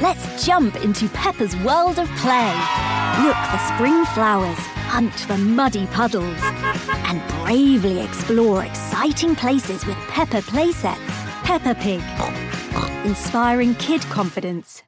Let's jump into Peppa's world of play. Look for spring flowers, hunt for muddy puddles, and bravely explore exciting places with Peppa play sets. Peppa Pig. Inspiring kid confidence.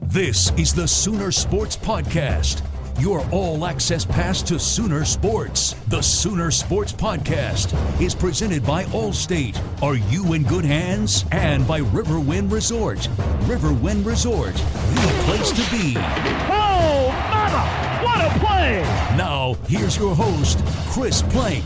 This is the Sooner Sports Podcast, your all-access pass to Sooner Sports. The Sooner Sports Podcast is presented by Allstate. Are you in good hands? And by Riverwind Resort. Riverwind Resort, the place to be. Oh, mama! What a play! Now, here's your host, Chris Plank.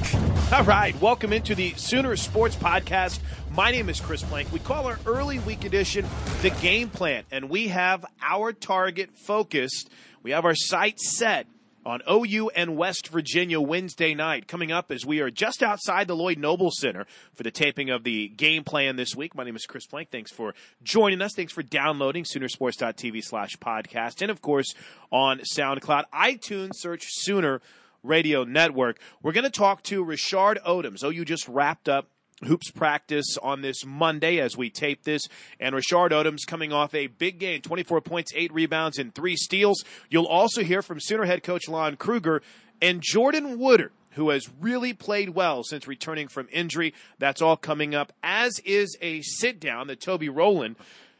All right, welcome into the Sooner Sports Podcast. My name is Chris Plank. We call our early week edition The Game Plan, and we have our target focused. We have our sights set on OU and West Virginia Wednesday night. Coming up as we are just outside the Lloyd Noble Center for the taping of The Game Plan this week. My name is Chris Plank. Thanks for joining us. Thanks for downloading Soonersports.tv/podcast. And, of course, on SoundCloud, iTunes, search Sooner Radio Network. We're going to talk to Rashard Odoms. OU just wrapped up hoops practice on this Monday as we tape this, and Rashard Odoms coming off a big game, 24 points, 8 rebounds, and 3 steals. You'll also hear from Sooner head coach Lon Kruger and Jordan Woodard, who has really played well since returning from injury. That's all coming up, as is a sit-down that Toby Rowland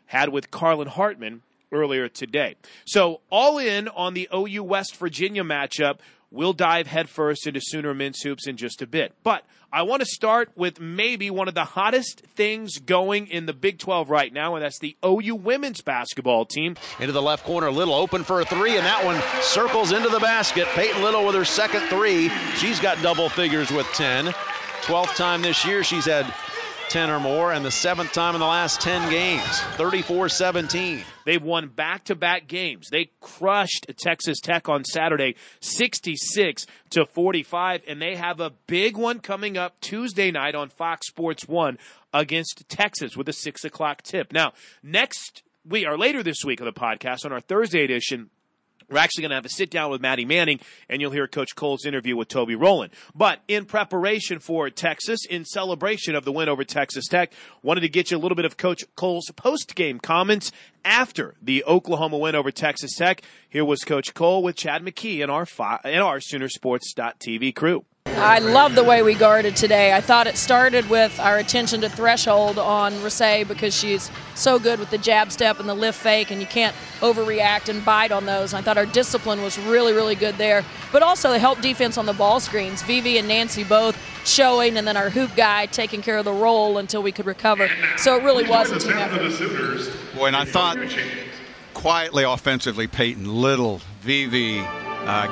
had with Carlin Hartman earlier today. So all in on the OU West Virginia matchup. We'll dive headfirst into Sooner Men's Hoops in just a bit. But I want to start with maybe one of the hottest things going in the Big 12 right now, and that's the OU women's basketball team. Into the left corner, Little open for a three, and that one circles into the basket. Peyton Little with her second three. She's got double figures with 10. 12th time this year she's had 10 or more, and the 7th time in the last 10 games, 34-17. They've won back-to-back games. They crushed Texas Tech on Saturday, 66-45, and they have a big one coming up Tuesday night on Fox Sports 1 against Texas with a 6 o'clock tip. Now, later this week on the podcast, on our Thursday edition, we're actually going to have a sit-down with Maddie Manning, and you'll hear Coach Cole's interview with Toby Rowland. But in preparation for Texas, in celebration of the win over Texas Tech, wanted to get you a little bit of Coach Cole's post-game comments after the Oklahoma win over Texas Tech. Here was Coach Cole with Chad McKee and our Soonersports.tv crew. I love the way we guarded today. I thought it started with our attention to threshold on Rasay, because she's so good with the jab step and the lift fake, and you can't overreact and bite on those. And I thought our discipline was really, really good there. But also the help defense on the ball screens. Vivi and Nancy both showing, and then our hoop guy taking care of the roll until we could recover. So it really was a team effort. Boy, and I thought quietly offensively, Peyton Little, Vivi,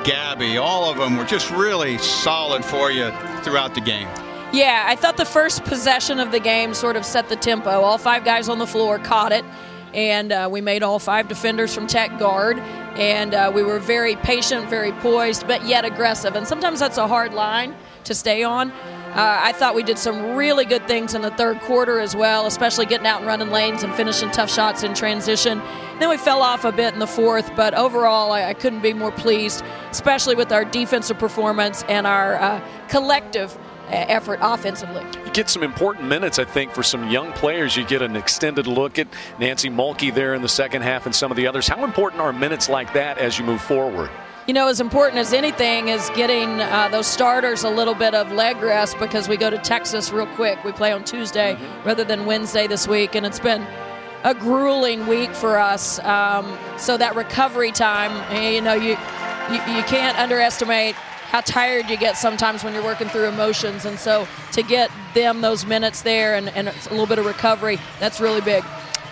Gabby, all of them were just really solid for you throughout the game. Yeah, I thought the first possession of the game sort of set the tempo. All five guys on the floor caught it, and we made all five defenders from Tech guard, and we were very patient, very poised, but yet aggressive. And sometimes that's a hard line to stay on. I thought we did some really good things in the third quarter as well, especially getting out and running lanes and finishing tough shots in transition. Then we fell off a bit in the fourth, but overall I couldn't be more pleased, especially with our defensive performance and our collective effort offensively. You get some important minutes, I think, for some young players. You get an extended look at Nancy Mulkey there in the second half and some of the others. How important are minutes like that as you move forward? You know, as important as anything is getting those starters a little bit of leg rest, because we go to Texas real quick. We play on Tuesday rather than Wednesday this week, and it's been a grueling week for us. So that recovery time, you know, you can't underestimate how tired you get sometimes when you're working through emotions. And so to get them those minutes there and a little bit of recovery, that's really big.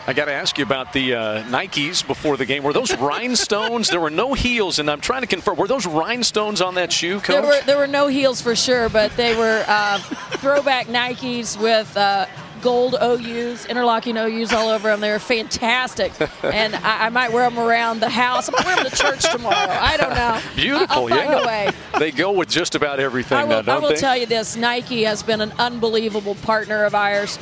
I got to ask you about the Nikes before the game. Were those rhinestones? There were no heels, and I'm trying to confirm. Were those rhinestones on that shoe, Coach? There were no heels for sure, but they were throwback Nikes with gold OUs, interlocking OUs all over them. They were fantastic, and I might wear them around the house. I might wear them to church tomorrow. I don't know. Beautiful, I'll find a way. They go with just about everything now, don't they? I will tell you this. Nike has been an unbelievable partner of ours.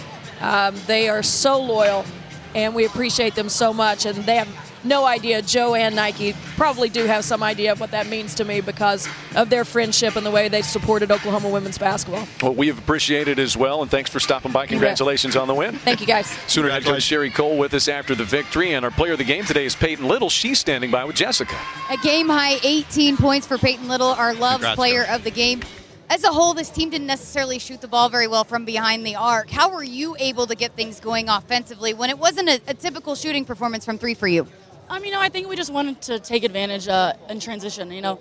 They are so loyal. And we appreciate them so much. And they have no idea, Joe and Nike probably do have some idea of what that means to me because of their friendship and the way they supported Oklahoma women's basketball. Well, we have appreciated it as well, and thanks for stopping by. Congratulations on the win. Thank you, guys. Sooner Head Coach Sherri Cole with us after the victory. And our player of the game today is Peyton Little. She's standing by with Jessica. A game-high 18 points for Peyton Little, our Love's player of the game. As a whole, this team didn't necessarily shoot the ball very well from behind the arc. How were you able to get things going offensively when it wasn't a typical shooting performance from three for you? You know, I think we just wanted to take advantage in transition. You know,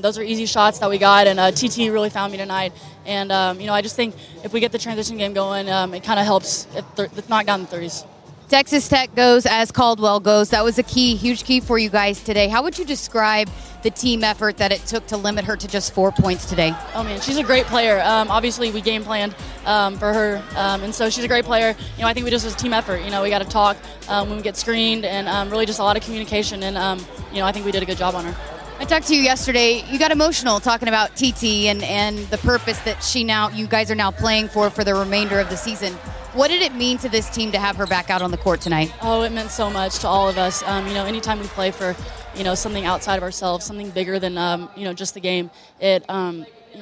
those are easy shots that we got, and TT really found me tonight. And, you know, I just think if we get the transition game going, it kind of helps if not gotten threes. Texas Tech goes as Caldwell goes. That was a key, huge key for you guys today. How would you describe the team effort that it took to limit her to just 4 points today? Oh, man, she's a great player. Obviously, we game planned for her, and so she's a great player. You know, I think it was a team effort. You know, we got to talk when we get screened, and really just a lot of communication, and, you know, I think we did a good job on her. I talked to you yesterday. You got emotional talking about TT and the purpose that you guys are now playing for the remainder of the season. What did it mean to this team to have her back out on the court tonight? Oh, it meant so much to all of us. You know, anytime we play for, you know, something outside of ourselves, something bigger than, you know, just the game, it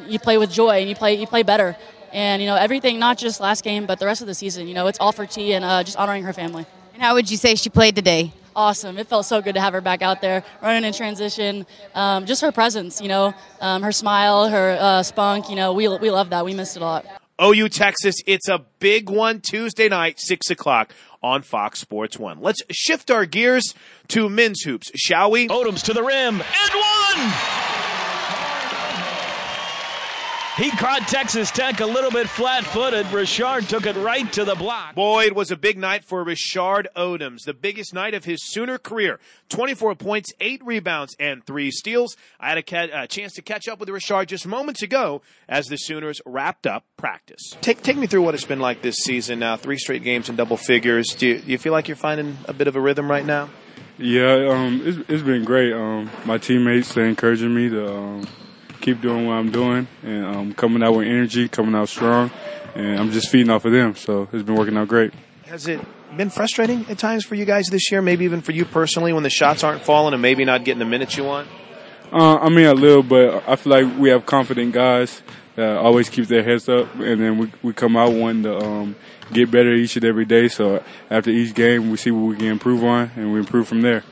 you play with joy and you play better. And, you know, everything, not just last game, but the rest of the season, you know, it's all for T and just honoring her family. And how would you say she played today? Awesome. It felt so good to have her back out there running in transition. Just her presence, you know, her smile, her spunk, you know, we love that. We missed it a lot. OU Texas, it's a big one Tuesday night, 6 o'clock on Fox Sports 1. Let's shift our gears to men's hoops, shall we? Odoms to the rim, and one! He caught Texas Tech a little bit flat-footed. Richard took it right to the block. Boy, it was a big night for Richard Odoms, the biggest night of his Sooner career. 24 points, 8 rebounds, and 3 steals. I had a chance to catch up with Richard just moments ago as the Sooners wrapped up practice. Take me through what it's been like this season now, 3 straight games in double figures. Do you feel like you're finding a bit of a rhythm right now? Yeah, it's been great. My teammates are encouraging me to keep doing what I'm doing, and coming out with energy, coming out strong, and I'm just feeding off of them, so it's been working out great. Has it been frustrating at times for you guys this year, maybe even for you personally, when the shots aren't falling and maybe not getting the minutes you want? A little, but I feel like we have confident guys that always keep their heads up, and then we come out wanting to get better each and every day, so after each game we see what we can improve on, and we improve from there.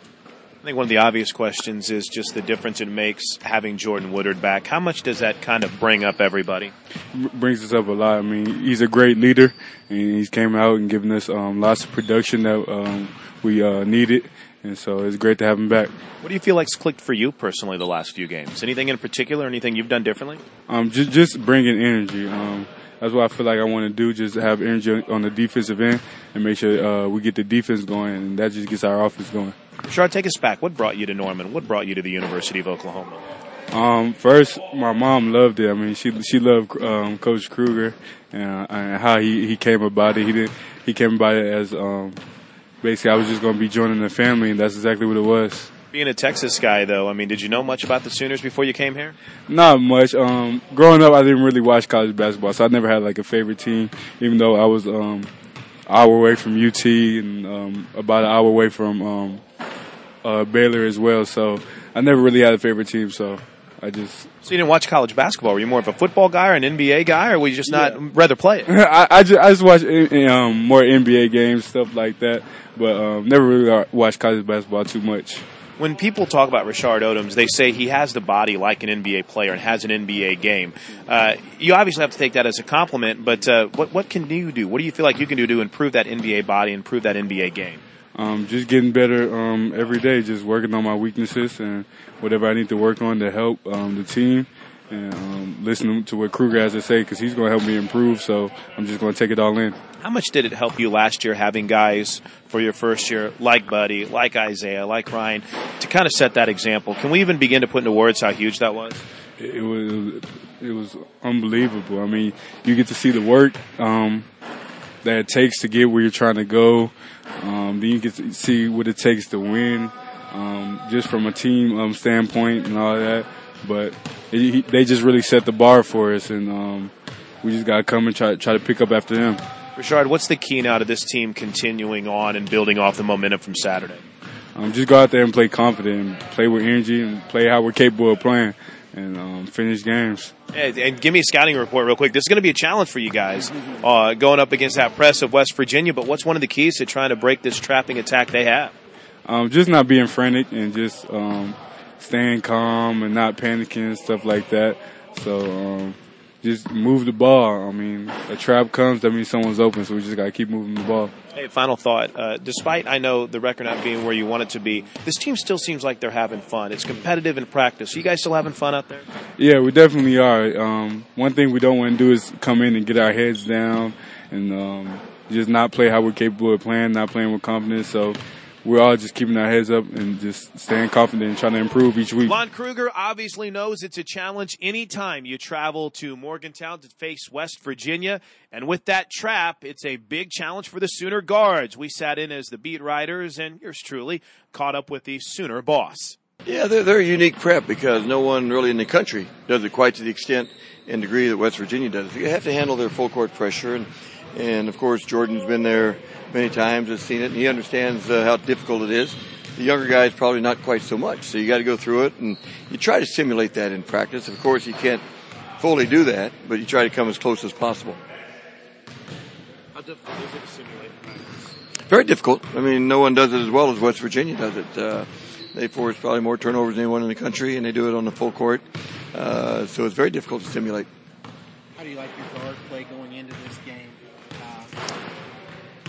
I think one of the obvious questions is just the difference it makes having Jordan Woodard back. How much does that kind of bring up everybody? Brings us up a lot. I mean, he's a great leader, and he's came out and given us lots of production that we needed, and so it's great to have him back. What do you feel like's clicked for you personally the last few games? Anything in particular, anything you've done differently? Just bringing energy. That's what I feel like I want to do, just have energy on the defensive end and make sure we get the defense going, and that just gets our offense going. Richard, take us back. What brought you to Norman? What brought you to the University of Oklahoma? First, my mom loved it. I mean, she loved Coach Kruger and how he came about it. He came about it as basically I was just going to be joining the family, and that's exactly what it was. being a Texas guy, though, I mean, did you know much about the Sooners before you came here? Not much. Growing up, I didn't really watch college basketball, so I never had, like, a favorite team, even though I was an hour away from UT and about an hour away from Baylor as well. So I never really had a favorite team, so I just... So you didn't watch college basketball. Were you more of a football guy or an NBA guy, or were you just not rather play it? I just watch more NBA games, stuff like that, but never really watched college basketball too much. When people talk about Rashard Odoms, they say he has the body like an NBA player and has an NBA game. You obviously have to take that as a compliment, but what can you do? What do you feel like you can do to improve that NBA body, improve that NBA game? Just getting better every day, just working on my weaknesses and whatever I need to work on to help the team, and listening to what Kruger has to say because he's going to help me improve, so I'm just going to take it all in. How much did it help you last year having guys for your first year like Buddy, like Isaiah, like Ryan, to kind of set that example? Can we even begin to put into words how huge that was? It was unbelievable. I mean, you get to see the work that it takes to get where you're trying to go. Then you get to see what it takes to win, just from a team standpoint and all that. But they just really set the bar for us, and we just got to come and try to pick up after them. Rashard, what's the key now to this team continuing on and building off the momentum from Saturday? Just go out there and play confident and play with energy and play how we're capable of playing and finish games. And give me a scouting report real quick. This is going to be a challenge for you guys going up against that press of West Virginia, but what's one of the keys to trying to break this trapping attack they have? Just not being frantic and just staying calm and not panicking and stuff like that. So just move the ball. I mean, a trap comes, that means someone's open, so we just got to keep moving the ball. Hey, final thought. Despite, I know, the record not being where you want it to be, this team still seems like they're having fun. It's competitive in practice. You guys still having fun out there? Yeah, we definitely are. One thing we don't want to do is come in and get our heads down and just not play how we're capable of playing, not playing with confidence. So we're all just keeping our heads up and just staying confident and trying to improve each week. Lon Kruger obviously knows it's a challenge anytime you travel to Morgantown to face West Virginia. And with that trap, it's a big challenge for the Sooner guards. We sat in as the beat writers, and yours truly caught up with the Sooner boss. Yeah, they're a unique prep because no one really in the country does it quite to the extent and degree that West Virginia does. You have to handle their full court pressure, and of course Jordan's been there many times, has seen it, and he understands how difficult it is. The younger guys probably not quite so much, so you got to go through it, and you try to simulate that in practice. Of course, you can't fully do that, but you try to come as close as possible. How difficult is it to simulate practice? Very difficult. I mean, no one does it as well as West Virginia does it. They force probably more turnovers than anyone in the country, and they do it on the full court. So it's very difficult to simulate. How do you like your guard play going into this game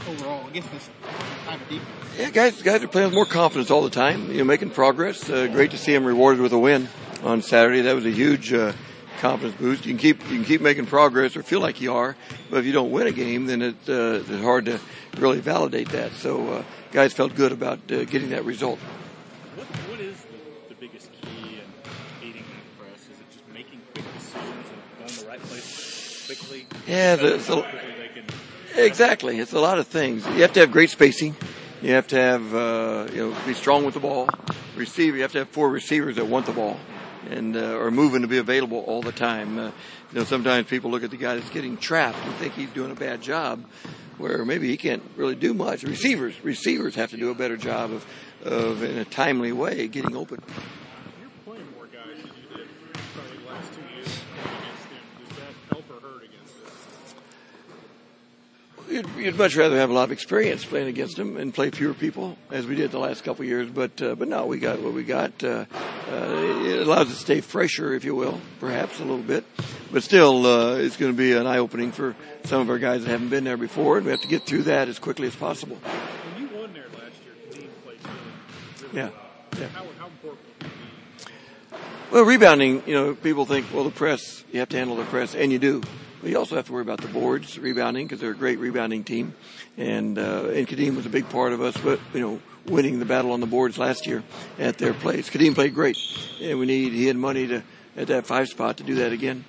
overall against this type of defense? Yeah, guys are playing with more confidence all the time. You know, making progress. Great to see them rewarded with a win on Saturday. That was a huge confidence boost. You can keep making progress or feel like you are, but if you don't win a game, then it's hard to really validate that. So guys felt good about getting that result. What is the biggest key in beating that press? Is it just making quick decisions and going the right place quickly? Yeah, exactly. It's a lot of things. You have to have great spacing. You have to have be strong with the ball. You have to have four receivers that want the ball and are moving to be available all the time. Sometimes people look at the guy that's getting trapped and think he's doing a bad job, where maybe he can't really do much. Receivers have to do a better job of in a timely way, getting open. You're playing more guys than you did probably the last 2 years against them. Does that help or hurt against them? You'd much rather have a lot of experience playing against them and play fewer people, as we did the last couple of years. But no, we got what we got. It allows us to stay fresher, if you will, perhaps a little bit. But still, it's going to be an eye-opening for some of our guys that haven't been there before, and we have to get through that as quickly as possible. When you won there last year, the team played really well. Yeah. How important was it? Well, rebounding, people think, well, the press, you have to handle the press, and you do. But you also have to worry about the boards, rebounding, because they're a great rebounding team. And Kadeem was a big part of us, but, winning the battle on the boards last year at their place. Kadeem played great, and he had money at that 5 spot to do that again.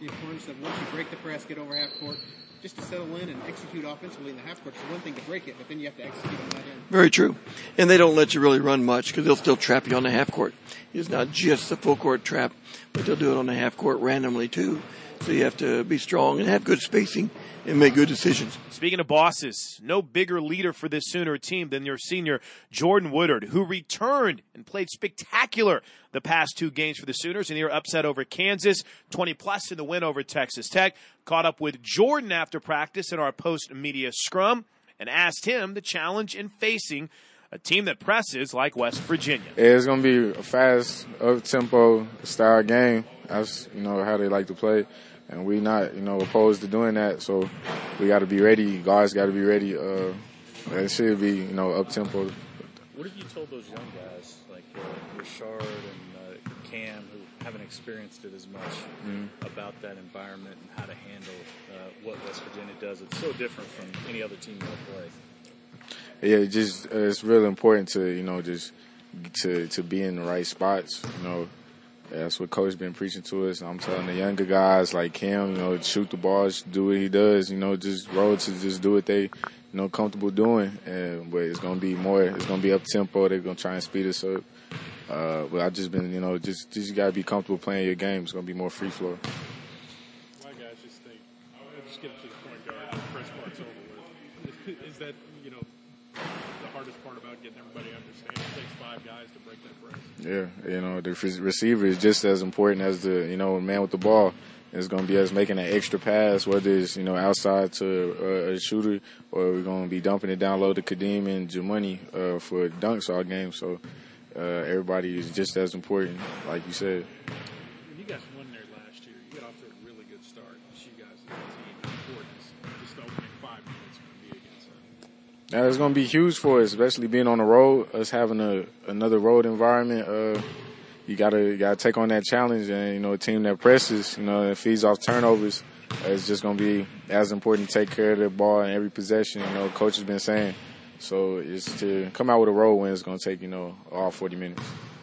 The importance of once you break the press, get over half court, just to settle in and execute offensively in the half court. It's one thing to break it, but then you have to execute on that end. Very true. And they don't let you really run much because they'll still trap you on the half court. It's not just the full court trap, but they'll do it on the half court randomly too. So you have to be strong and have good spacing and make good decisions. Speaking of bosses, no bigger leader for this Sooner team than your senior Jordan Woodard, who returned and played spectacular the past two games for the Sooners. And they were upset over Kansas, 20-plus in the win over Texas Tech. Caught up with Jordan after practice in our post-media scrum and asked him the challenge in facing a team that presses like West Virginia. Yeah, it's going to be a fast, up-tempo style game. That's, you know, how they like to play. And we're not, you know, opposed to doing that. So we got to be ready. Guys got to be ready. It should be, you know, up-tempo. What have you told those young guys, like Rashard and Cam, who haven't experienced it as much, about that environment and how to handle what West Virginia does? It's so different from any other team they'll play. Yeah, just it's really important to, you know, just to be in the right spots. You know, that's what Coach been preaching to us. I'm telling the younger guys like him, you know, shoot the ball, do what he does. You know, just roll to just do what they, you know, comfortable doing. And but it's gonna be more. It's gonna be up tempo. They're gonna try and speed us up. But I've just been, you know, just you gotta be comfortable playing your game. It's gonna be more free flow. My guys just think, I'll just get to the point guard. The press part's over with. Is that, you know, the hardest part about getting everybody to understand? It takes five guys to break that press. Yeah, you know, the receiver is just as important as the, you know, man with the ball. It's going to be us making an extra pass, whether it's, you know, outside to a shooter, or we're going to be dumping it down low to Kadeem and Jimani for dunks all game. So everybody is just as important, like you said. When you guys won there last year, you got off to a really good start. You guys as a team, just opening 5 minutes going to be against them. Now, it's going to be huge for us, especially being on the road, us having another road environment. You gotta take on that challenge, and, you know, a team that presses, you know, and feeds off turnovers, it's just gonna be as important to take care of the ball in every possession. You know, coach has been saying, so it's to come out with a road win. It's gonna take, you know, all 40 minutes.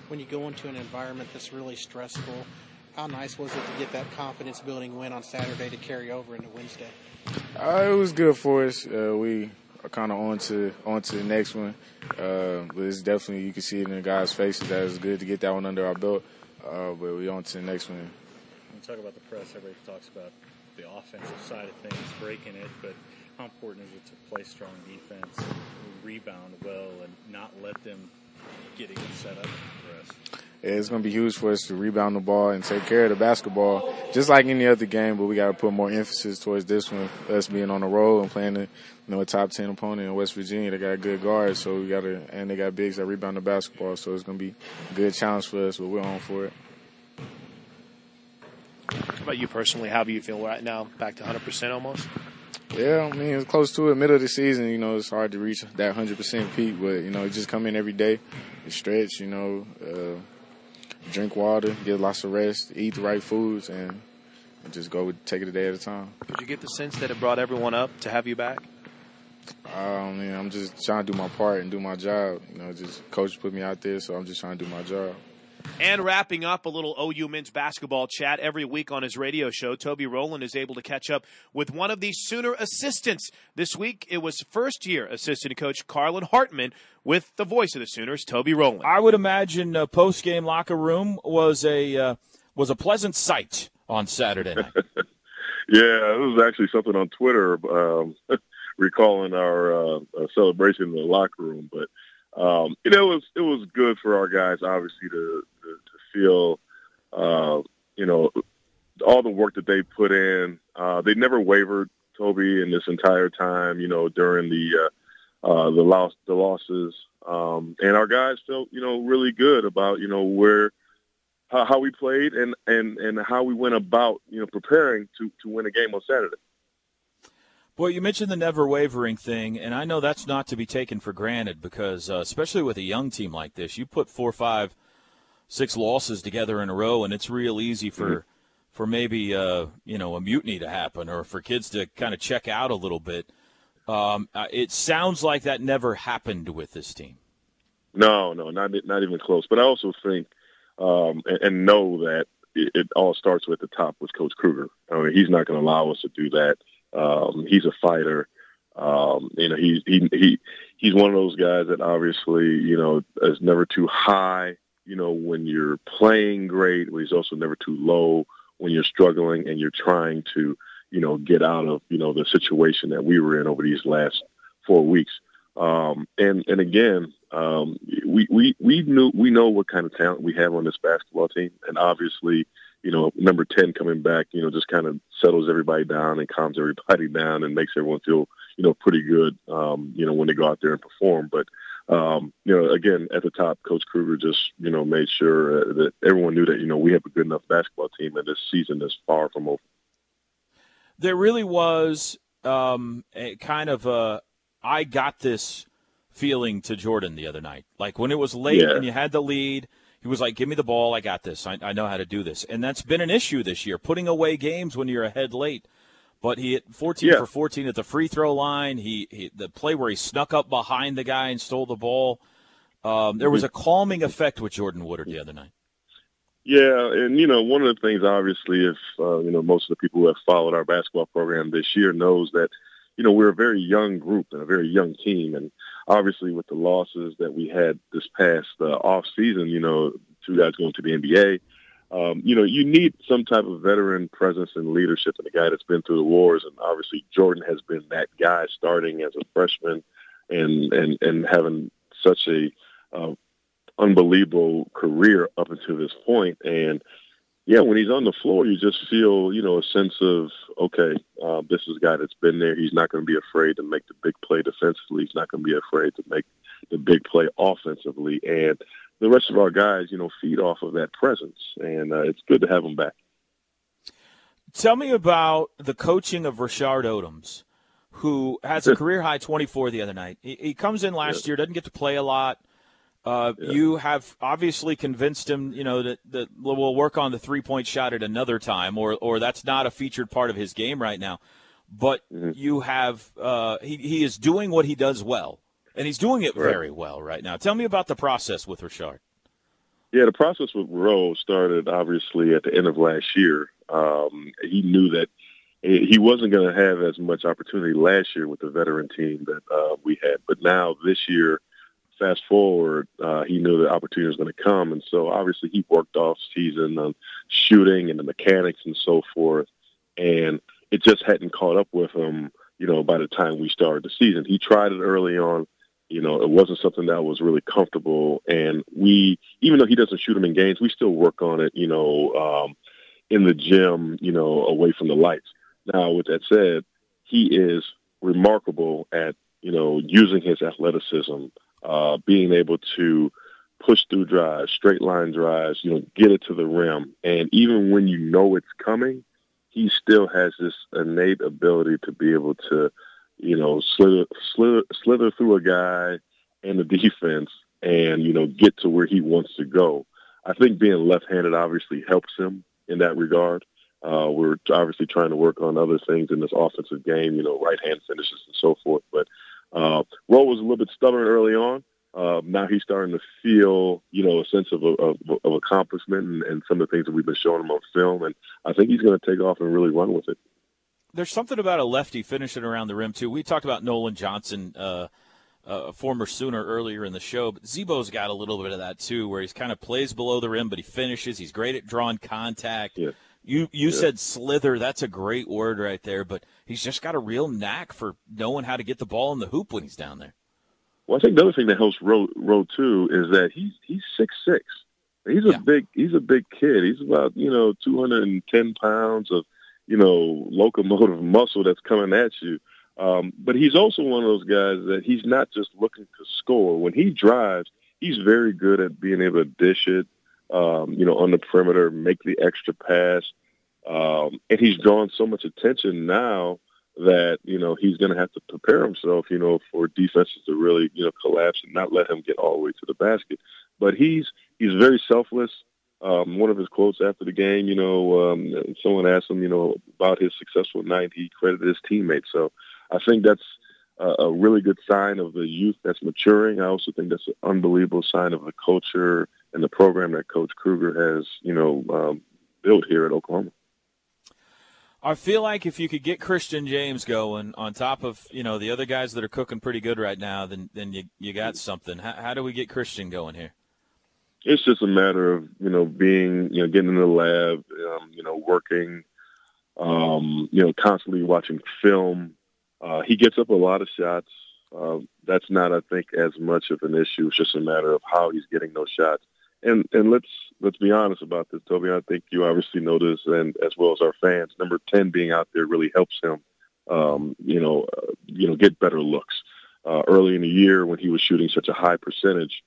When you go into an environment that's really stressful, how nice was it to get that confidence building win on Saturday to carry over into Wednesday? It was good for us. We are kind of on to the next one. But it's definitely, you can see it in the guys' faces that it's good to get that one under our belt. But we're on to the next one. When you talk about the press, everybody talks about the offensive side of things, breaking it, but how important is it to play strong defense, and rebound well, and not let them get it set up in the press? Yeah, it's going to be huge for us to rebound the ball and take care of the basketball, just like any other game, but we got to put more emphasis towards this one, us being on the road and playing a top 10 opponent in West Virginia. They got good guards, so we got to, and they got bigs that rebound the basketball, so it's going to be a good challenge for us, but we're on for it. How about you personally? How do you feel right now? Back to 100% almost? Yeah, I mean, it's close to it. Middle of the season, you know, it's hard to reach that 100% peak, but, you know, just come in every day, stretch, you know, drink water, get lots of rest, eat the right foods, and just go take it a day at a time. Did you get the sense that it brought everyone up to have you back? I mean, I'm just trying to do my part and do my job. You know, just coach put me out there, so I'm just trying to do my job. And wrapping up a little OU men's basketball chat every week on his radio show, Toby Rowland is able to catch up with one of the Sooner assistants. This week, it was first-year assistant coach Carlin Hartman with the voice of the Sooners, Toby Rowland. I would imagine a post-game locker room was a pleasant sight on Saturday night. Yeah, it was actually something on Twitter recalling our celebration in the locker room, but you know, it was good for our guys, obviously, to feel, you know, all the work that they put in. They never wavered, Toby, in this entire time, you know, during the losses. And our guys felt, you know, really good about, you know, how we played and how we went about, you know, preparing to win a game on Saturday. Boy, you mentioned the never wavering thing, and I know that's not to be taken for granted because especially with a young team like this, you put 4, 5, 6 losses together in a row, and it's real easy for maybe you know, a mutiny to happen or for kids to kind of check out a little bit. It sounds like that never happened with this team. No, not even close. But I also think and know that it all starts with the top with Coach Kruger. I mean, he's not going to allow us to do that. He's a fighter. He's one of those guys that obviously, is never too high, when you're playing great, but he's also never too low when you're struggling and you're trying to, get out of, the situation that we were in over these last 4 weeks. And again, we know what kind of talent we have on this basketball team. And obviously, number 10 coming back, just kind of settles everybody down and calms everybody down and makes everyone feel, pretty good, when they go out there and perform. But, again, at the top, Coach Kruger just, made sure that everyone knew that, we have a good enough basketball team and this season is far from over. There really was a kind of a I got this feeling to Jordan the other night. Like when it was late and you had the lead, he was like, give me the ball. I got this. I know how to do this. And that's been an issue this year, putting away games when you're ahead late. But he hit 14 for 14 at the free throw line. He the play where he snuck up behind the guy and stole the ball. There was a calming effect with Jordan Woodard the other night. Yeah, and, one of the things, obviously, if, most of the people who have followed our basketball program this year knows that, we're a very young group and a very young team. And obviously with the losses that we had this past off season, two guys going to the NBA, you need some type of veteran presence and leadership and a guy that's been through the wars. And obviously Jordan has been that guy starting as a freshman and having such a unbelievable career up until this point. And, yeah, when he's on the floor, you just feel, a sense of, okay, this is a guy that's been there. He's not going to be afraid to make the big play defensively. He's not going to be afraid to make the big play offensively. And the rest of our guys, feed off of that presence. And it's good to have him back. Tell me about the coaching of Rashard Odoms, who has a career-high 24 the other night. He comes in last year, doesn't get to play a lot. You have obviously convinced him, that we'll work on the three-point shot at another time, or that's not a featured part of his game right now. But you have he is doing what he does well, and he's doing it very well right now. Tell me about the process with Rashard. Yeah, the process with Rowe started obviously at the end of last year. He knew that he wasn't going to have as much opportunity last year with the veteran team that we had, but now this year, fast forward, he knew the opportunity was going to come. And so obviously he worked off season on shooting and the mechanics and so forth. And it just hadn't caught up with him, by the time we started the season. He tried it early on. It wasn't something that was really comfortable. And we, even though he doesn't shoot him in games, we still work on it, in the gym, away from the lights. Now, with that said, he is remarkable at, using his athleticism, being able to push through drives, straight line drives, get it to the rim. And even when you know it's coming, he still has this innate ability to be able to, slither through a guy and the defense and, get to where he wants to go. I think being left-handed obviously helps him in that regard. We're obviously trying to work on other things in this offensive game, right-hand finishes and so forth. But Rowe was a little bit stubborn early on. Now he's starting to feel, a sense of accomplishment and some of the things that we've been showing him on film. And I think he's going to take off and really run with it. There's something about a lefty finishing around the rim, too. We talked about Nolan Johnson, a former Sooner, earlier in the show. But Zebo's got a little bit of that, too, where he's kind of plays below the rim, but he finishes. He's great at drawing contact. Yeah. You said slither. That's a great word right there, but he's just got a real knack for knowing how to get the ball in the hoop when he's down there. Well, I think the other thing that helps Rowe too is that he's 6'6". He's a big kid. He's about 210 pounds of locomotive muscle that's coming at you. But he's also one of those guys that he's not just looking to score. When he drives, he's very good at being able to dish it. On the perimeter, make the extra pass. And he's drawn so much attention now that, he's going to have to prepare himself, for defenses to really, collapse and not let him get all the way to the basket. But he's very selfless. One of his quotes after the game, someone asked him, about his successful night. He credited his teammates. So I think that's a really good sign of the youth that's maturing. I also think that's an unbelievable sign of the culture and the program that Coach Kruger has, built here at Oklahoma. I feel like if you could get Christian James going on top of, you know, the other guys that are cooking pretty good right now, then you got something. How do we get Christian going here? It's just a matter of, you know, being, you know, getting in the lab, you know, working, you know, constantly watching film. He gets up a lot of shots. That's not, I think, as much of an issue. It's just a matter of how he's getting those shots. And let's be honest about this, Toby. I think you obviously know this, and as well as our fans, number 10 being out there really helps him, you know, get better looks. Early in the year when he was shooting such a high percentage,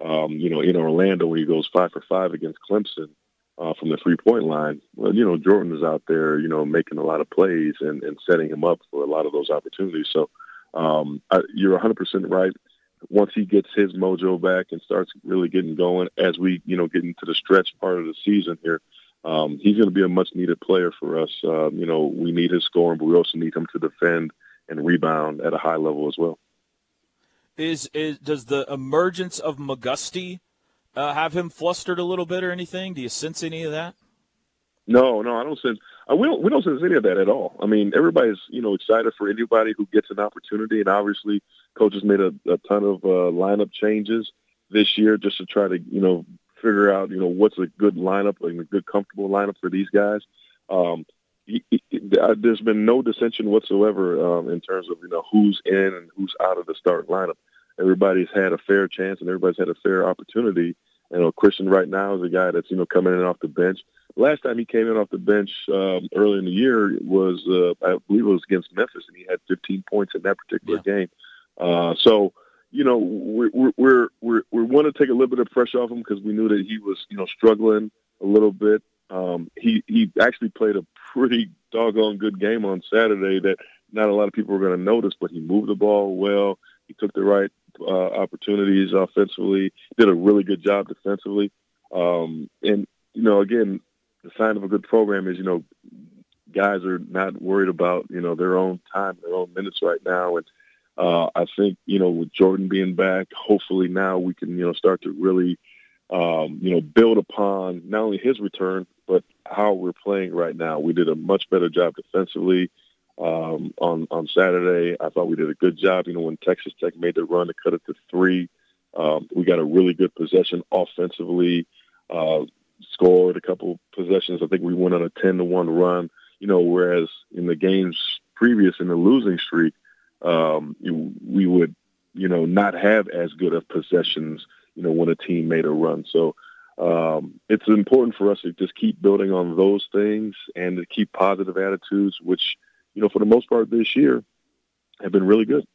you know, in Orlando when he goes 5 for 5 against Clemson from the three-point line, well, you know, Jordan is out there, you know, making a lot of plays and setting him up for a lot of those opportunities. So you're 100% right. Once he gets his mojo back and starts really getting going as we, you know, get into the stretch part of the season here, he's going to be a much-needed player for us. You know, we need his scoring, but we also need him to defend and rebound at a high level as well. Does the emergence of McGusty have him flustered a little bit or anything? Do you sense any of that? No, I don't sense. We don't sense any of that at all. I mean, everybody's, you know, excited for anybody who gets an opportunity, and obviously coaches made a ton of lineup changes this year just to try to, you know, figure out, you know, what's a good lineup, like a good comfortable lineup for these guys. There's been no dissension whatsoever in terms of, you know, who's in and who's out of the start lineup. Everybody's had a fair chance and everybody's had a fair opportunity. You know, Christian right now is a guy that's, you know, coming in off the bench. Last time he came in off the bench early in the year was, I believe it was against Memphis, and he had 15 points in that particular game. So, you know, we want to take a little bit of pressure off him because we knew that he was, you know, struggling a little bit. He actually played a pretty doggone good game on Saturday that not a lot of people were going to notice, but he moved the ball well. He took the right opportunities offensively, did a really good job defensively. And, you know, again, the sign of a good program is, you know, guys are not worried about, you know, their own time, their own minutes right now. And I think, you know, with Jordan being back, hopefully now we can, you know, start to really, you know, build upon not only his return, but how we're playing right now. We did a much better job defensively on Saturday. I thought we did a good job, you know, when Texas Tech made the run to cut it to 3. We got a really good possession offensively, scored a couple possessions. I think we went on a 10-1 run, you know, whereas in the games previous in the losing streak, we would, you know, not have as good of possessions, you know, when a team made a run. So it's important for us to just keep building on those things and to keep positive attitudes, which, you know, for the most part this year have been really good.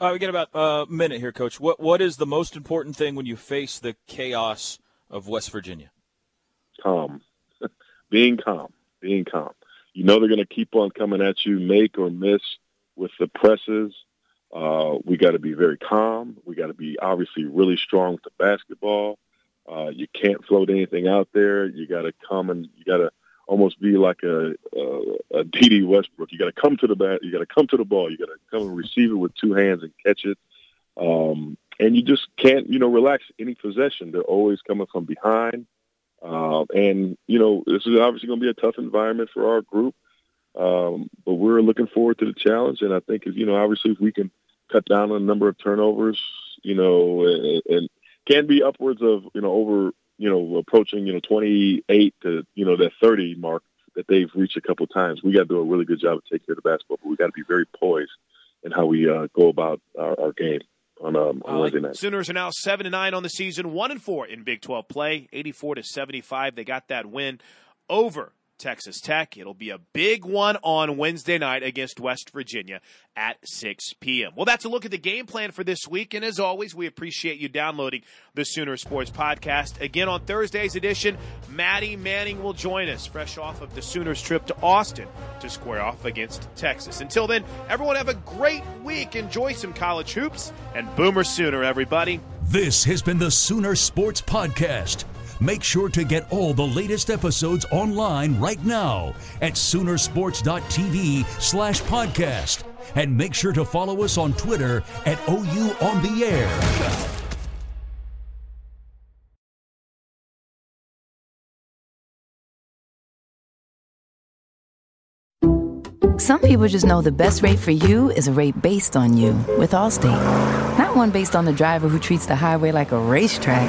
All right, we got about a minute here, Coach. What is the most important thing when you face the chaos of West Virginia? Calm. Being calm. You know they're going to keep on coming at you, make or miss, with the presses. We got to be very calm. We got to be obviously really strong with the basketball. You can't float anything out there. You got to come and you got to almost be like a D.D. Westbrook. You got to come to the bat. You got to come to the ball. You got to come and receive it with two hands and catch it. And you just can't, you know, relax any possession. They're always coming from behind. And, you know, this is obviously going to be a tough environment for our group. But we're looking forward to the challenge, and I think, if, you know, obviously if we can cut down on the number of turnovers, you know, and can be upwards of, you know, over, you know, approaching, you know, 28 to, you know, that 30 mark that they've reached a couple times. We got to do a really good job of taking care of the basketball, but we got to be very poised in how we go about our game on Wednesday night. Sooners are now 7-9 on the season, 1-4 in Big 12 play, 84-75. They got that win over Texas Tech. It'll be a big one on Wednesday night against West Virginia at 6 p.m. Well, that's a look at the game plan for this week. And as always, we appreciate you downloading the Sooner Sports Podcast. Again, on Thursday's edition, Maddie Manning will join us fresh off of the Sooners trip to Austin to square off against Texas. Until then, everyone have a great week. Enjoy some college hoops and Boomer Sooner, everybody. This has been the Sooner Sports Podcast. Make sure to get all the latest episodes online right now at Soonersports.tv/podcast. And make sure to follow us on Twitter at OU On The Air. Some people just know the best rate for you is a rate based on you with Allstate. Not one based on the driver who treats the highway like a racetrack